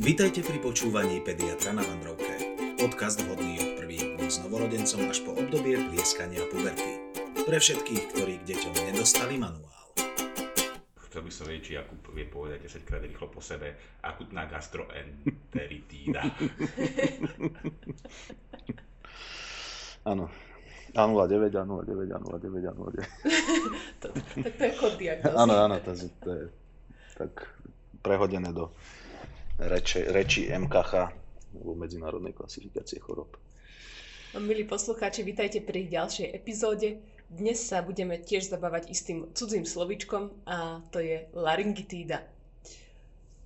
Vítajte pri počúvaní Pediatra na Vandrovke. Podcast vhodný od prvých dní s novorodencom až po obdobie plieskania puberty. Pre všetkých, ktorí k deťom nedostali manuál. Chcel by som vedieť, či Jakub vie povedať 10-krát rýchlo po sebe akútna gastroenteritída. Áno. A09. Tak to je kód diagnózy. Áno, to je tak prehodené do reči MKH, alebo Medzinárodnej klasifikácie chorób. Milí poslucháči, vítajte pri ďalšej epizóde. Dnes sa budeme tiež zabávať istým cudzým slovíčkom a to je laryngitída.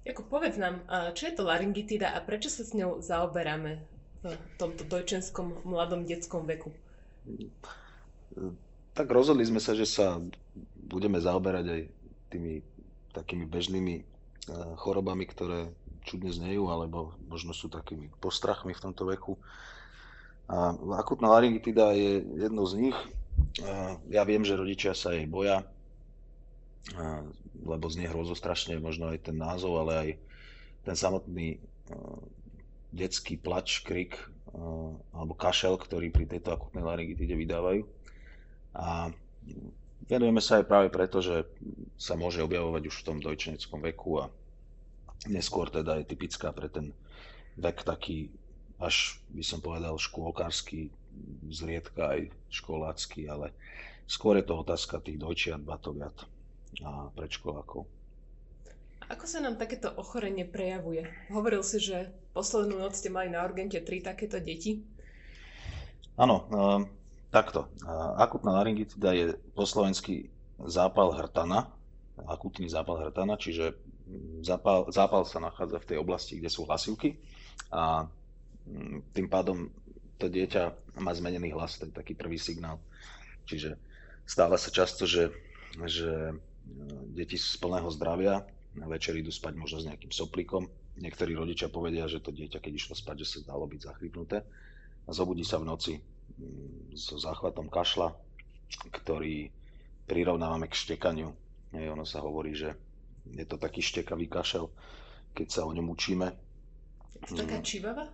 Jakub, povedz nám, čo je to laryngitída a prečo sa s ňou zaoberáme v tomto dojčenskom mladom detskom veku? Tak rozhodli sme sa, že sa budeme zaoberať aj tými takými bežnými chorobami, ktoré čudne znejú, alebo možno sú takými postrachmi v tomto veku. A akútna laryngitída je jednou z nich. Ja viem, že rodičia sa jej boja, lebo znie hrozostrašne možno aj ten názov, ale aj ten samotný detský plač, krik alebo kašel, ktorý pri tejto akútnej laryngitíde vydávajú. A venujeme sa aj práve preto, že sa môže objavovať už v tom dojčeneckom veku a neskôr teda je typická pre ten vek taký, až by som povedal škôlkársky, zriedka aj školácky, ale skôr je to otázka tých dojčiat, batoviat a predškolákov. Ako sa nám takéto ochorenie prejavuje? Hovoril si, že poslednú noc ste mali na urgente 3 takéto deti? Áno. Takto. Akútna laryngitída je po slovensky zápal hrtana, akútny zápal hrtana, čiže zápal sa nachádza v tej oblasti, kde sú hlasivky a tým pádom to dieťa má zmenený hlas, to je taký prvý signál. Čiže stáva sa často, že deti z plného zdravia večer idú spať možno s nejakým soplíkom. Niektorí rodičia povedia, že to dieťa, keď išlo spať, že sa zdalo byť zachrypnuté a zobudí sa v noci so záchvatom kašla, ktorý prirovnávame k štekaniu. Ono sa hovorí, že je to taký štekavý kašel, keď sa o ňom učíme. Je to taká čivava?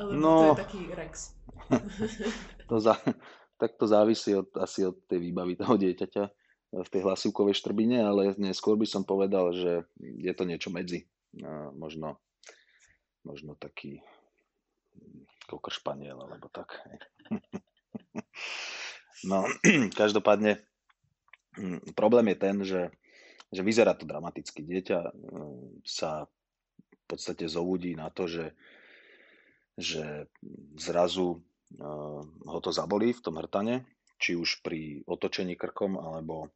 Alebo to je taký rex? Tak to závisí asi od tej výbavy toho dieťaťa v tej hlasivkovej štrbine, ale neskôr by som povedal, že je to niečo medzi. Možno taký koľko španiel, alebo tak. No, každopádne problém je ten, že vyzerá to dramaticky. Dieťa sa v podstate zobudí na to, že zrazu ho to zabolí v tom hrtane, či už pri otočení krkom, alebo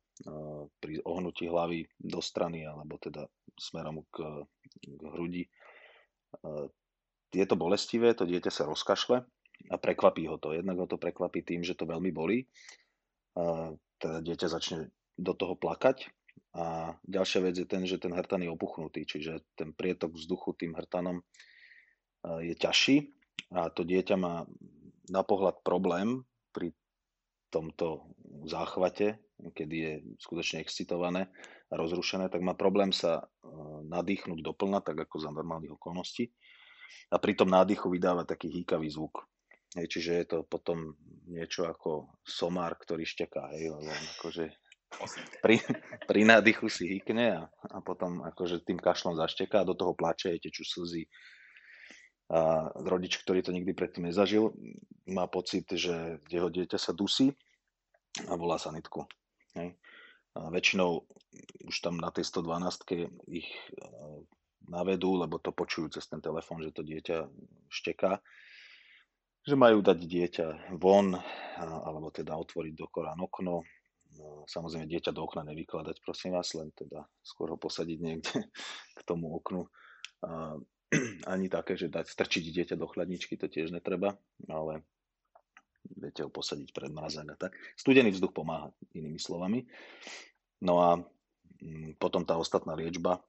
pri ohnutí hlavy do strany, alebo teda smerom k hrudi. Je to bolestivé, to dieťa sa rozkašle a prekvapí ho to. Jednak ho to prekvapí tým, že to veľmi bolí. Teda dieťa začne do toho plakať. A ďalšia vec je ten, že ten hrtan je opuchnutý, čiže ten prietok vzduchu tým hrtanom je ťažší a to dieťa má na pohľad problém pri tomto záchvate, kedy je skutočne excitované a rozrušené, tak má problém sa nadýchnuť doplna, tak ako za normálnych okolností. A pri tom nádychu vydáva taký hýkavý zvuk. Čiže je to potom niečo ako somár, ktorý šteká. Akože pri nádychu si hýkne a potom akože tým kašlom zašteká a do toho plače, tečú slzy. A rodič, ktorý to nikdy predtým nezažil, má pocit, že jeho dieťa sa dusí a volá sanitku. A väčšinou už tam na tej 112-ke ich navedú, lebo to počujú cez ten telefón, že to dieťa šteká, že majú dať dieťa von, alebo teda otvoriť do korán okno. Samozrejme, dieťa do okna nevykladať, prosím vás, len teda skôr ho posadiť niekde k tomu oknu. Ani také, že dať strčiť dieťa do chladničky, to tiež netreba, ale viete ho posadiť pred mrazák a tak. Studený vzduch pomáha, inými slovami. No a potom tá ostatná liečba,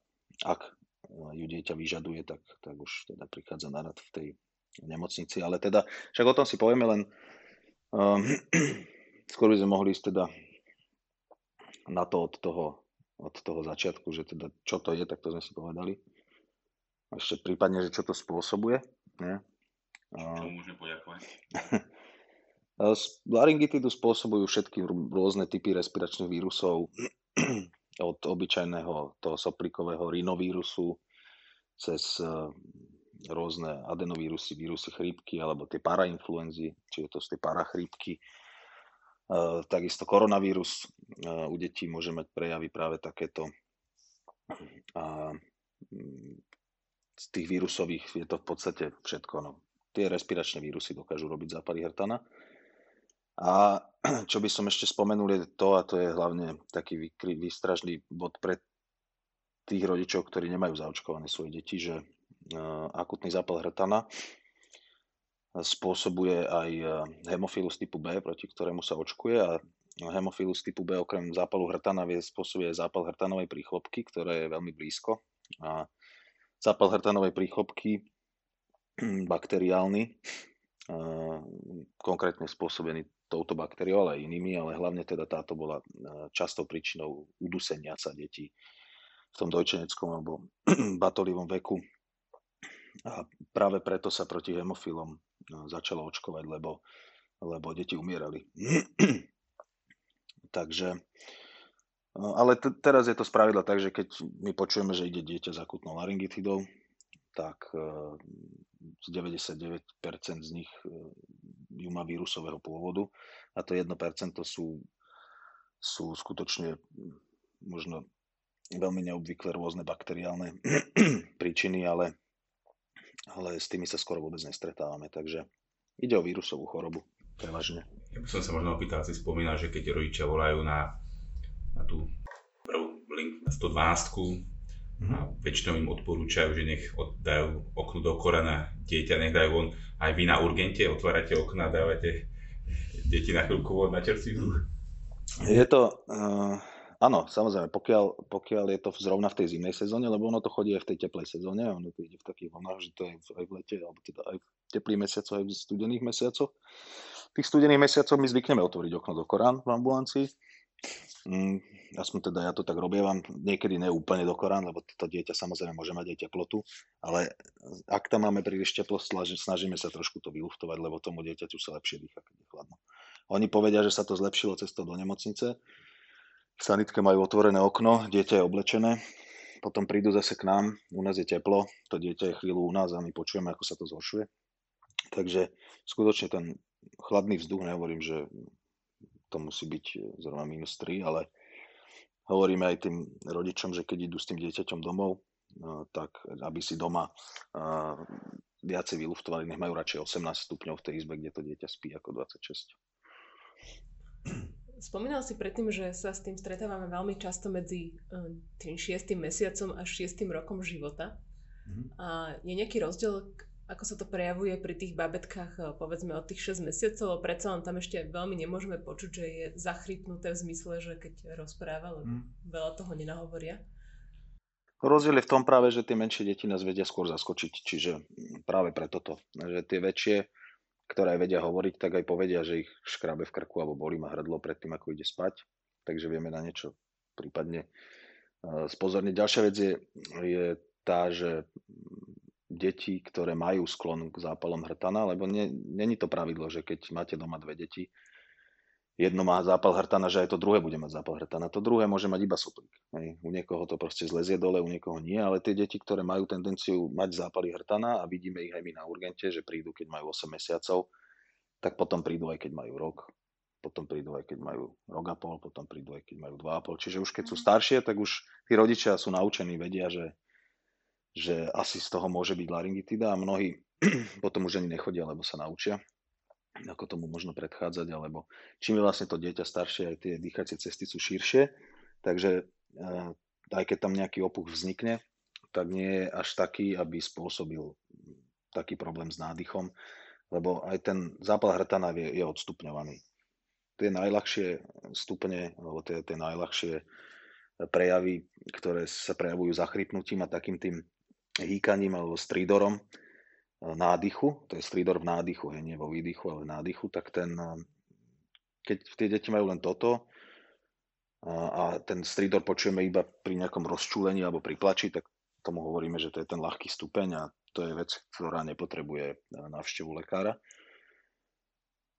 ak ju dieťa vyžaduje, tak už teda prichádza na rad v tej nemocnici. Ale teda, však o tom si povieme, len skôr by sme mohli ísť teda na to od toho začiatku, že teda čo to je, tak to sme si povedali. ešte prípadne, že čo to spôsobuje. Ne? Čo môžem poďakovať? Laryngitídu spôsobujú všetky rôzne typy respiračných vírusov, od obyčajného toho soplikového rinovírusu cez rôzne adenovírusy, vírusy chrípky alebo tie parainfluenzy, čiže to sú tie parachrípky. Takisto koronavírus u detí môže mať prejavy práve takéto. A z tých vírusových je to v podstate všetko. No. Tie respiračné vírusy dokážu robiť zápaly hrtana. A čo by som ešte spomenul je to, a to je hlavne taký výstražný bod pre tých rodičov, ktorí nemajú zaočkované svoje deti, že akutný zápal hrtana spôsobuje aj hemofilus typu B, proti ktorému sa očkuje. A hemofilus typu B okrem zápalu hrtana spôsobuje aj zápal hrtanovej príchlopky, ktoré je veľmi blízko. A zápal hrtanovej príchlopky bakteriálny, konkrétne spôsobený touto baktériou, ale aj inými, ale hlavne teda táto bola častou príčinou udusenia sa detí v tom dojčeneckom alebo batolivom veku. A práve preto sa proti hemofilom začalo očkovať, lebo deti umierali. Takže, ale teraz je to spravidla tak, že keď my počujeme, že ide dieťa s akútnou laryngitidou, tak z 99% z nich ju má vírusového pôvodu a to 1% sú skutočne možno veľmi neobvyklé rôzne bakteriálne príčiny, ale s tými sa skoro vôbec nestretávame, takže ide o vírusovú chorobu prevažne. Ja by som sa možno opýtal, si spomínal, že keď rodičia volajú na tú prvú linku na 112-ku, a väčšinou im odporúčajú, že nech dajú okno do korana dieťa, nech dajú von. Aj vy na urgente otvárate okna, dávate deti na chvíľku von na čerstvý vzduch? Je to, áno, samozrejme, pokiaľ je to zrovna v tej zimnej sezóne, lebo ono to chodí aj v tej teplej sezóne, ono to ide v takých vlnách, že to je aj v lete, alebo teda aj v teplých mesiacoch, aj v studených mesiacoch. V tých studených mesiacoch my zvykneme otvoriť okno do korán v ambulancii. Aspoň teda ja to tak robievam, niekedy neúplne do korán, lebo to dieťa samozrejme môže mať aj teplotu, ale ak tam máme príliš teplo, snažíme sa trošku to vyluftovať, lebo tomu dieťaťu sa lepšie dýcha, keď je chladno. Oni povedia, že sa to zlepšilo cestou do nemocnice, v sanitke majú otvorené okno, dieťa je oblečené, potom prídu zase k nám, u nás je teplo, to dieťa je chvíľu u nás a my počujeme, ako sa to zhoršuje. Takže skutočne ten chladný vzduch, nehovorím, že to musí byť zrovna -3, ale hovoríme aj tým rodičom, že keď idú s tým dieťaťom domov, tak aby si doma viacej vyluftovali, nech majú radšej 18 stupňov v tej izbe, kde to dieťa spí, ako 26. Spomínal si predtým, že sa s tým stretávame veľmi často medzi tým 6. mesiacom a 6. rokom života. Mm-hmm. A je nejaký rozdiel, ako sa to prejavuje pri tých babetkách, povedzme od tých 6 mesiacov, predsa len tam ešte veľmi nemôžeme počuť, že je zachrypnuté v zmysle, že keď rozpráva, lebo veľa toho nenahovoria. Rozdiel je v tom práve, že tie menšie deti nás vedia skôr zaskočiť, čiže práve preto to, že tie väčšie, ktoré vedia hovoriť, tak aj povedia, že ich škrabe v krku alebo bolí ma hrdlo predtým, ako ide spať, takže vieme na niečo prípadne spozorniť. Ďalšia vec je tá, že deti, ktoré majú sklon k zápalom hrtana, lebo není to pravidlo, že keď máte doma dve deti, jedno má zápal hrtana, že aj to druhé bude mať zápal hrtana. To druhé môže mať iba soplík. U niekoho to proste zlezie dole, u niekoho nie, ale tie deti, ktoré majú tendenciu mať zápaly hrtana a vidíme ich aj my na urgente, že prídu, keď majú 8 mesiacov, tak potom prídu aj keď majú rok, potom prídu aj keď majú rok a pol, potom prídu aj keď majú 2,5. Čiže už keď sú staršie, tak už tí rodičia sú naučení, vedia, že asi z toho môže byť laryngitída a mnohí potom už ani nechodia, lebo sa naučia, ako tomu možno predchádzať, alebo čím je vlastne to dieťa staršie, aj tie dýchacie cesty sú širšie, takže aj keď tam nejaký opuch vznikne, tak nie je až taký, aby spôsobil taký problém s nádychom, lebo aj ten zápal hrtana je odstupňovaný. Tie najľahšie stupne, alebo tie najľahšie prejavy, ktoré sa prejavujú zachrypnutím a takým tým hýkaním alebo stridorom nádychu, to je stridor v nádychu, nie vo výdychu, ale v nádychu, tak keď tie deti majú len toto a ten stridor počujeme iba pri nejakom rozčúlení alebo pri plači, tak to tomu hovoríme, že to je ten ľahký stupeň a to je vec, ktorá nepotrebuje návštevu lekára.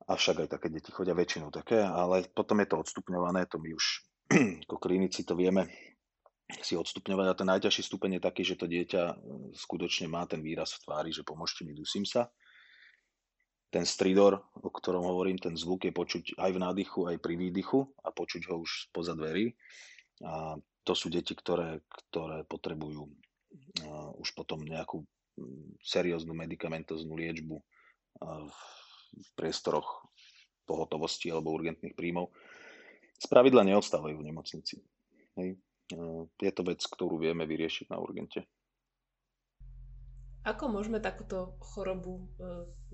Avšak aj také deti chodia väčšinou také, ale potom je to odstupňované, to my už ako klinici to vieme si odstupňovať a ten najťažší stupeň je taký, že to dieťa skutočne má ten výraz v tvári, že pomôžte mi, dusím sa. Ten stridor, o ktorom hovorím, ten zvuk je počuť aj v nádychu, aj pri výdychu a počuť ho už spoza dverí. A to sú deti, ktoré potrebujú už potom nejakú serióznu medikamentoznú liečbu v priestoroch pohotovosti alebo urgentných príjmov. Spravidla neostávajú v nemocnici. Hej. Je to vec, ktorú vieme vyriešiť na urgente. Ako môžeme takúto chorobu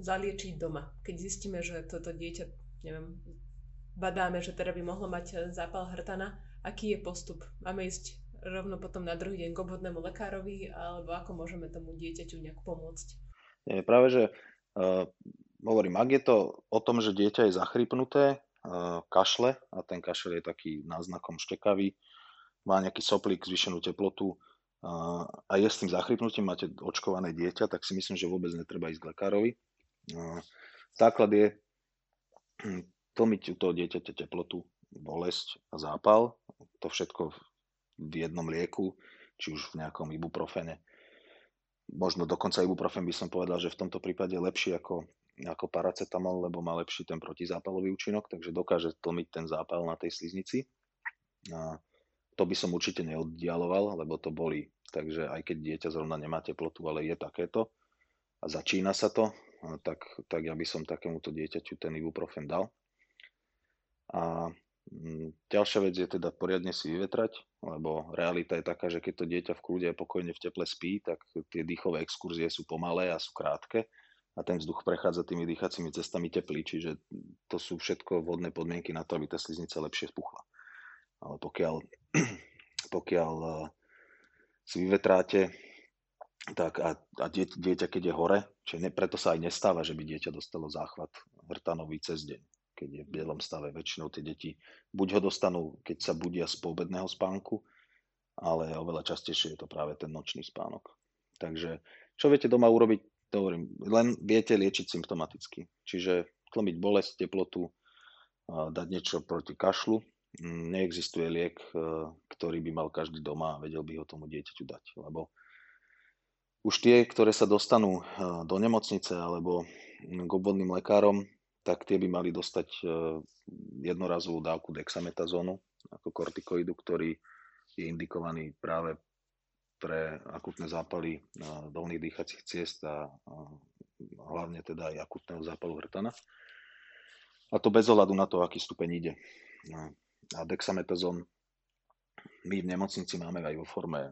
zaliečiť doma? Keď zistíme, že toto dieťa, neviem, badáme, že teda by mohlo mať zápal hrtana, aký je postup? Máme ísť rovno potom na druhý deň k obvodnému lekárovi, alebo ako môžeme tomu dieťaťu nejak pomôcť? Nie, práve, že hovorím, ak je to o tom, že dieťa je zachrypnuté, kašle, a ten kašel je taký náznakom štekavý, má nejaký soplík, zvýšenú teplotu, a je s tým zachrypnutím, máte očkované dieťa, tak si myslím, že vôbec netreba ísť k lekárovi. Základ je tlmiť u toho dieťaťa teplotu, bolesť a zápal. To všetko v jednom lieku, či už v nejakom ibuprofene. Možno dokonca ibuprofen by som povedal, že v tomto prípade lepší ako paracetamol, lebo má lepší ten protizápalový účinok, takže dokáže tlmiť ten zápal na tej sliznici. To by som určite neoddialoval, lebo to bolí. Takže aj keď dieťa zrovna nemá teplotu, ale je takéto a začína sa to, tak ja by som takémuto dieťaťu ten ibuprofen dal. A ďalšia vec je teda poriadne si vyvetrať, lebo realita je taká, že keď to dieťa v kľude a pokojne v teple spí, tak tie dýchové exkurzie sú pomalé a sú krátke a ten vzduch prechádza tými dýchacími cestami teplý, čiže to sú všetko vhodné podmienky na to, aby tá sliznica lepšie spuchla. Ale pokiaľ si vyvetráte, tak a dieťa, keď je hore, preto sa aj nestáva, že by dieťa dostalo záchvat hrtanový cez deň, keď je v bielom stave. Väčšinou tie deti buď ho dostanú, keď sa budia z poobedného spánku, ale oveľa častejšie je to práve ten nočný spánok. Takže čo viete doma urobiť, to hovorím, len viete liečiť symptomaticky. Čiže tlmiť bolesť, teplotu, dať niečo proti kašlu. Neexistuje liek, ktorý by mal každý doma a vedel by ho tomu dieťaťu dať. Lebo už tie, ktoré sa dostanú do nemocnice alebo k obvodným lekárom, tak tie by mali dostať jednorazovú dávku dexametazónu ako kortikoidu, ktorý je indikovaný práve pre akútne zápaly dolných dýchacích ciest a hlavne teda aj akútneho zápalu hrtana. A to bez ohľadu na to, aký stupeň ide. A dexametazón my v nemocnici máme aj vo forme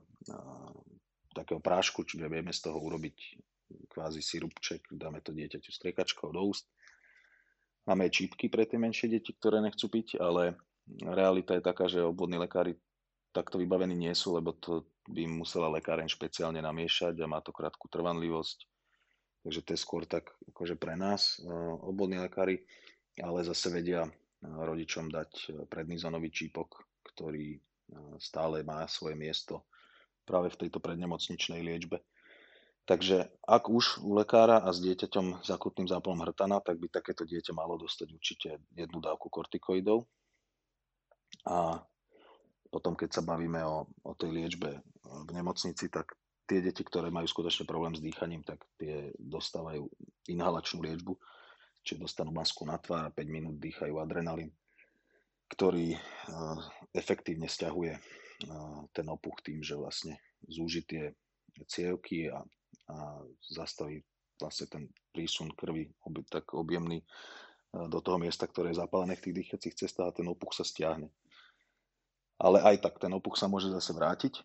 takého prášku, čiže vieme z toho urobiť kvázi sirupček, dáme to dieťaťu striekačkou do úst. Máme aj čípky pre tie menšie deti, ktoré nechcú piť, ale realita je taká, že obvodní lekári takto vybavení nie sú, lebo to by musela lekáreň špeciálne namiešať a má to krátku trvanlivosť. Takže to je skôr tak akože pre nás obvodní lekári, ale zase vedia rodičom dať prednizónový čípok, ktorý stále má svoje miesto práve v tejto prednemocničnej liečbe. Takže ak už u lekára a s dieťaťom s akútnym zápalom hrtana, tak by takéto dieťa malo dostať určite jednu dávku kortikoidov. A potom, keď sa bavíme o tej liečbe v nemocnici, tak tie deti, ktoré majú skutočne problém s dýchaním, tak tie dostávajú inhalačnú liečbu. Čiže dostanú masku na tvár a 5 minút dýchajú adrenalín, ktorý efektívne stiahuje ten opuch tým, že vlastne zúži tie cievky a zastaví vlastne ten prísun krvi tak objemný do toho miesta, ktoré je zapálené v tých dýchacích cestách a ten opuch sa stiahne. Ale aj tak ten opuch sa môže zase vrátiť,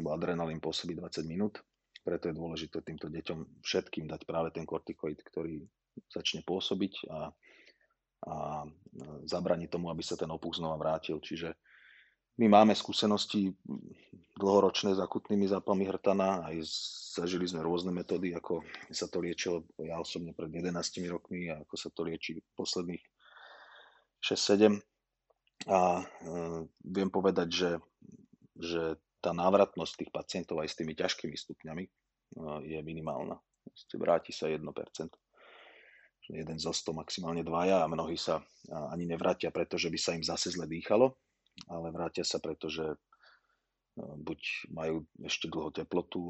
lebo adrenalín pôsobí 20 minút, preto je dôležité týmto deťom všetkým dať práve ten kortikoid, ktorý začne pôsobiť a zabraní tomu, aby sa ten opuch znova vrátil. Čiže my máme skúsenosti dlhoročné s akutnými zápalmi hrtana, aj zažili sme rôzne metódy, ako sa to liečilo ja osobne pred 11 rokmi a ako sa to lieči posledných 6-7. A viem povedať, že tá návratnosť tých pacientov aj s tými ťažkými stupňami je minimálna. Vráti sa 1%. Jeden zo 100, maximálne dvaja, a mnohí sa ani nevrátia, pretože by sa im zase zle dýchalo, ale vrátia sa, pretože buď majú ešte dlho teplotu,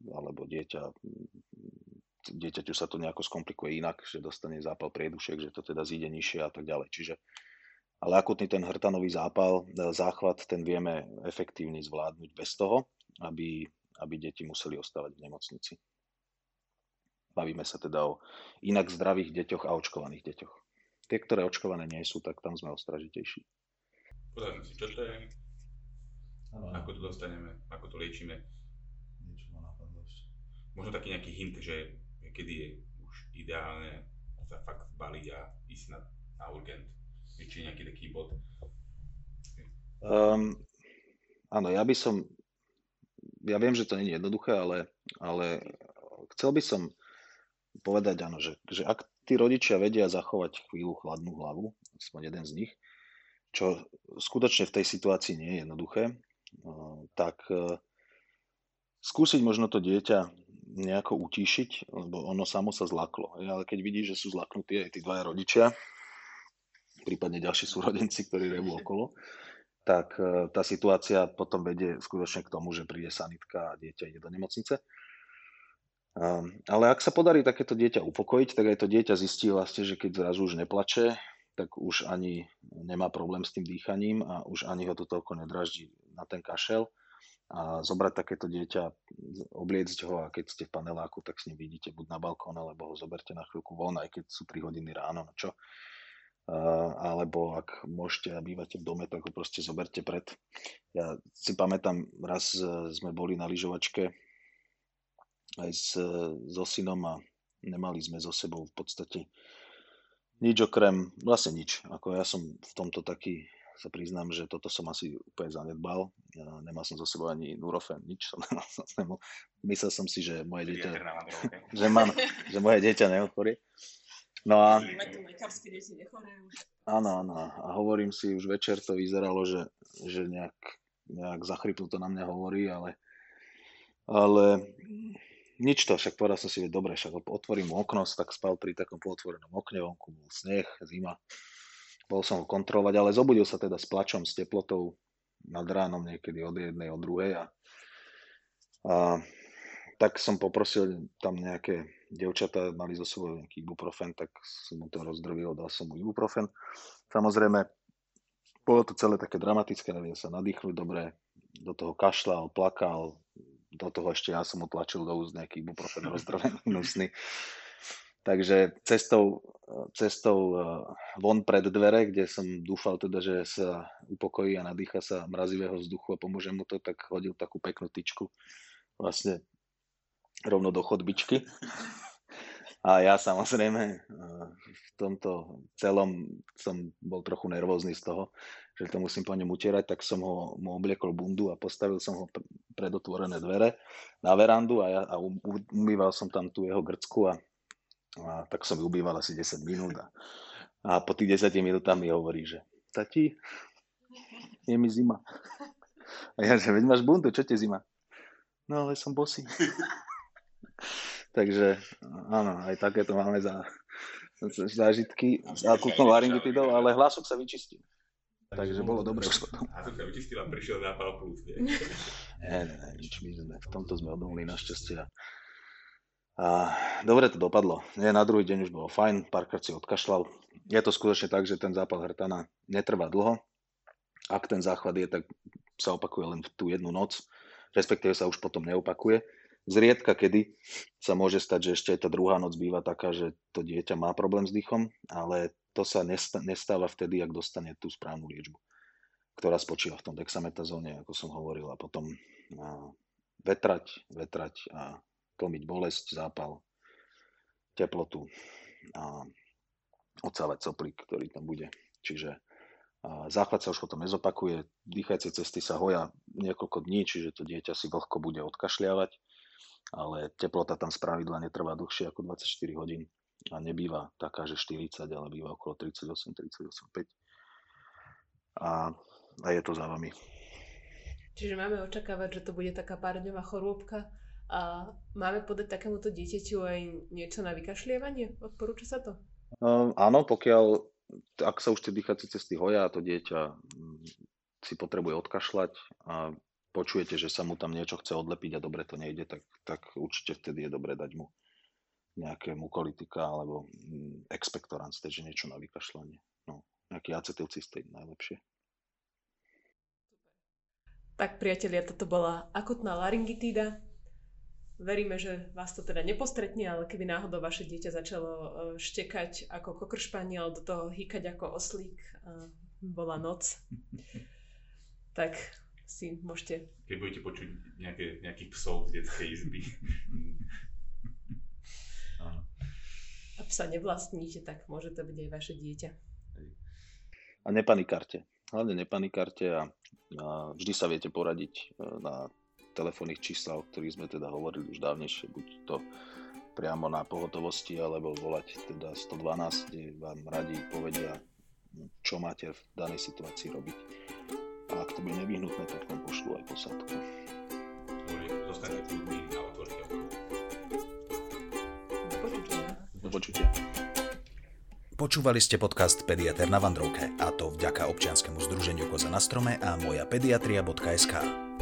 alebo dieťaťu sa to nejako skomplikuje inak, že dostane zápal priedušek, že to teda zíde nižšie a tak ďalej. Čiže, ale akutný ten hrtanový zápal, záchvat, ten vieme efektívne zvládnuť bez toho, aby deti museli ostávať v nemocnici. Bavíme sa teda o inak zdravých deťoch a očkovaných deťoch. Tie, ktoré očkované nie sú, tak tam sme ostražitejší. Pozrieme si, čo to je, ako to dostaneme, ako to liečíme. Niečo ma napadlo ešte. Možno taký nejaký hint, že kedy je už ideálne sa fakt zbaliť a ísť na urgent. Či nejaký taký bod? Áno, ja viem, že to nie je jednoduché, ale chcel by som povedať, áno, že ak tí rodičia vedia zachovať chvíľu chladnú hlavu, aspoň jeden z nich, čo skutočne v tej situácii nie je jednoduché, tak skúsiť možno to dieťa nejako utíšiť, lebo ono samo sa zlaklo. Ale keď vidí, že sú zlaknutí aj tí dvaja rodičia, prípadne ďalší súrodenci, ktorí rebu okolo, tak tá situácia potom vedie skutočne k tomu, že príde sanitka a dieťa ide do nemocnice. Ale ak sa podarí takéto dieťa upokojiť, tak aj to dieťa zistí vlastne, že keď zrazu už neplače, tak už ani nemá problém s tým dýchaním a už ani ho to toľko nedraždí na ten kašel. A zobrať takéto dieťa, obliecť ho, a keď ste v paneláku, tak s ním vidíte buď na balkón, alebo ho zoberte na chvíľku von, aj keď sú 3 hodiny ráno, no čo. Alebo ak môžete a bývate v dome, tak ho proste zoberte pred. Ja si pamätám, raz sme boli na lyžovačke aj so synom a nemali sme so sebou v podstate nič okrem, vlastne nič. Ako ja som v tomto taký, sa priznám, že toto som asi úplne zanedbal. Ja nemal som so sebou ani ibuprofén, nič. Myslel som si, že moje dieťa, že moje dieťa neochorie. No a áno. A hovorím si, už večer to vyzeralo, že nejak zachrypnú to na mňa hovorí, ale nič to, však povedal som si, že dobre, však otvorím mu okno, tak spal pri takom pootvorenom okne, vonku bol sneh, zima, bol som ho kontrolovať, ale zobudil sa teda s plačom, s teplotou nad ránom niekedy od jednej, od druhej a tak som poprosil tam nejaké dievčatá, mali zo sebou nejaký ibuprofén, tak som mu to rozdrvil, dal som mu ibuprofén. Samozrejme, bolo to celé také dramatické, nevedel sa nadýchnuť dobre, do toho kašľal, plakal, do toho ešte ja som mu tlačil do úst nejaký ibuprofén rozdrvený nosný. Takže cestou von pred dvere, kde som dúfal teda, že sa upokojí a nadýcha sa mrazivého vzduchu a pomôže mu to, tak hodil takú peknú tyčku vlastne rovno do chodbičky. A ja samozrejme v tomto celom som bol trochu nervózny z toho, že to musím po ňom utierať, tak som mu obliekol bundu a postavil som ho pred otvorené dvere na verandu a umýval som tam tú jeho grcku a tak som ju umýval asi 10 minút a po tých 10 minútach mi hovorí, že tati, je mi zima. A ja, že veď máš bundu, čo ti zima? No ale som bosý. Takže áno, aj takéto máme zážitky s akútnou laryngitídou, ale hlasok sa vyčistil. Takže bolo dobre. Hlasok sa vyčistil a prišiel zápal plúc, nie? Nie, nič, v tomto sme odolní našťastie. A dobre to dopadlo. Nie, na druhý deň už bolo fajn, párkrát si odkašľal. Je to skutočne tak, že ten zápal hrtana netrvá dlho. Ak ten záchvat je, tak sa opakuje len tú jednu noc, respektíve sa už potom neopakuje. Zriedka kedy sa môže stať, že ešte aj tá druhá noc býva taká, že to dieťa má problém s dýchom, ale to sa nestáva vtedy, ak dostane tú správnu liečbu, ktorá spočíva v tom dexametazóne, ako som hovoril, a potom vetrať a tlmiť bolesť, zápal, teplotu a odsávať soplík, ktorý tam bude. Čiže záchvat sa už potom nezopakuje, dýchacie cesty sa hoja niekoľko dní, čiže to dieťa si vlhko bude odkašľiavať, ale teplota tam spravidla netrvá dlhšie ako 24 hodín a nebýva taká, že 40, ale býva okolo 38, 38,5 a je to za vami. Čiže máme očakávať, že to bude taká párňová chorôbka a máme podať takémuto dieťaťu aj niečo na vykašlievanie? Odporúča sa to? Áno, pokiaľ, ak sa už tie dýchacie cesty hoja a to dieťa si potrebuje odkašľať a počujete, že sa mu tam niečo chce odlepiť a dobre to nejde, tak určite vtedy je dobre dať mu nejaké mukolitika alebo expektorant, takže niečo na vykašľanie. No, nejaký acetylcysteín najlepšie. Tak priatelia, toto bola akutná laryngitída. Veríme, že vás to teda nepostretne, ale keby náhodou vaše dieťa začalo štekať ako kokršpaniel, do toho hýkať ako oslík, bola noc, tak si môžete... Keď budete počuť nejakých psov z detskej izby. A psa nevlastníte, tak môže to byť aj vaše dieťa. A nepanikárte. Hlavne nepanikárte a vždy sa viete poradiť na telefónnych číslach, o ktorých sme teda hovorili už dávnejšie, buď to priamo na pohotovosti, alebo volať teda 112, kde vám radi povedia, čo máte v danej situácii robiť. A ak to bude nevyhnutné, tak vám pošlu aj posádku. Zostaňte kľudní a otvorte okno. Do počutia. Do počutia. Počúvali ste podcast Pediatér na Vandrovke, a to vďaka občianskemu združeniu Koza na strome a mojapediatria.sk.